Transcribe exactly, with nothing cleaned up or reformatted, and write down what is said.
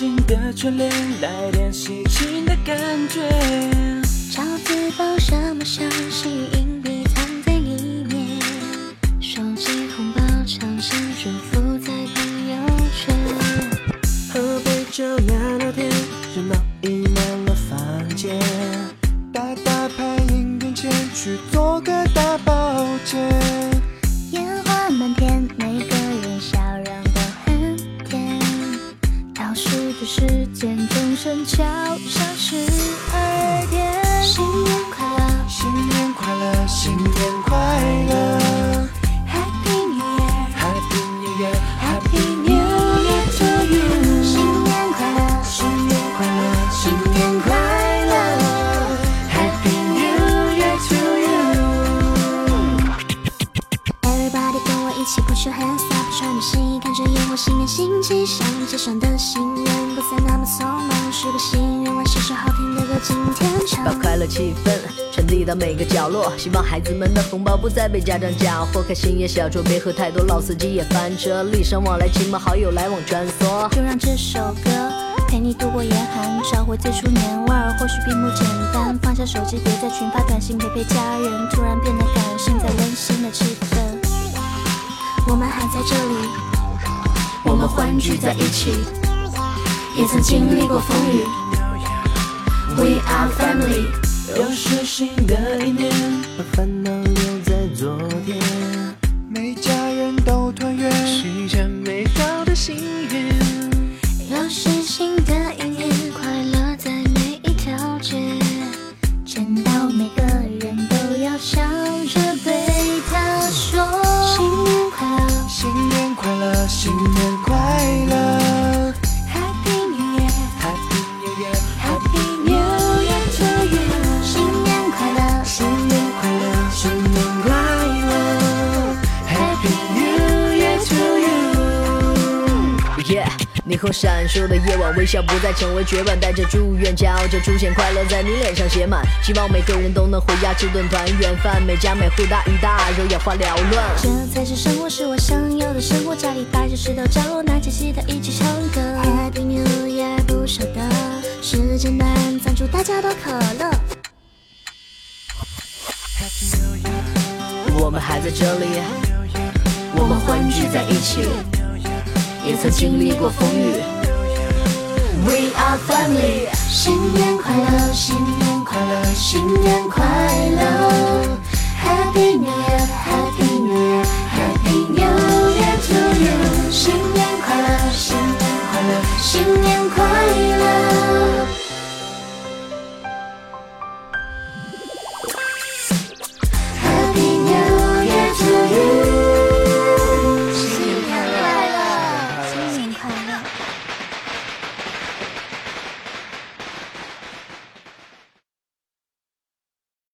新的春联，来点喜庆的感觉。找字报什么消息，硬币藏在里面，收集红包，长信祝福在朋友圈。喝杯酒聊聊天，热闹溢满了房间。打打牌，赢点钱，去做个大保健。烟花满天，每个人笑容都很甜。倒数的时间，钟声敲响十二点。新年快乐，新年快乐，新年快乐。Happy New Year, Happy New Year, Happy New Year to you。新年快乐，新年快乐，新年快乐。Happy New Year to you。 Everybody 跟我一起 put your hands up， 穿着新衣，看着烟火，新年新气象，街上的行人不再那么匆忙，是个心愿，万事是好听的歌，今天唱，把快乐气氛传递到每个角落，希望孩子们的红包不再被家长缴获，开心也小酌，别和太多老司机也翻车，礼尚往来，亲朋好友来往穿梭，就让这首歌陪你度过严寒，找回最初年味儿，或许并不简单，放下手机，别在群发短信，陪陪家人，突然变得感性，在温馨的气氛，我们还在这里，我们欢聚在一起，也曾经历过风雨， We are family。又是新的一年，把烦恼留在昨天，每家人都团圆，实现美好的心愿。又是新的一年，快乐在每一条街，见到每个人都要笑着对他说新年快乐，新年快乐，新年快乐。霓虹闪烁的夜晚，微笑不再成为绝版，带着祝愿骄傲着出现，快乐在你脸上写满，希望每个人都能回家吃顿团圆饭，每家每户大鱼大肉，眼花缭乱，这才是生活，是我想要的生活，家里摆着石头角落，拿起吉他一起唱歌 Happy New Year， 不舍得时间难赞助大家的可乐， Happy New Year， 我们还在这里，我们欢聚在一起，也曾经历过风雨 We are family。 新年快乐，新年快乐，新年快乐， Happy New Year。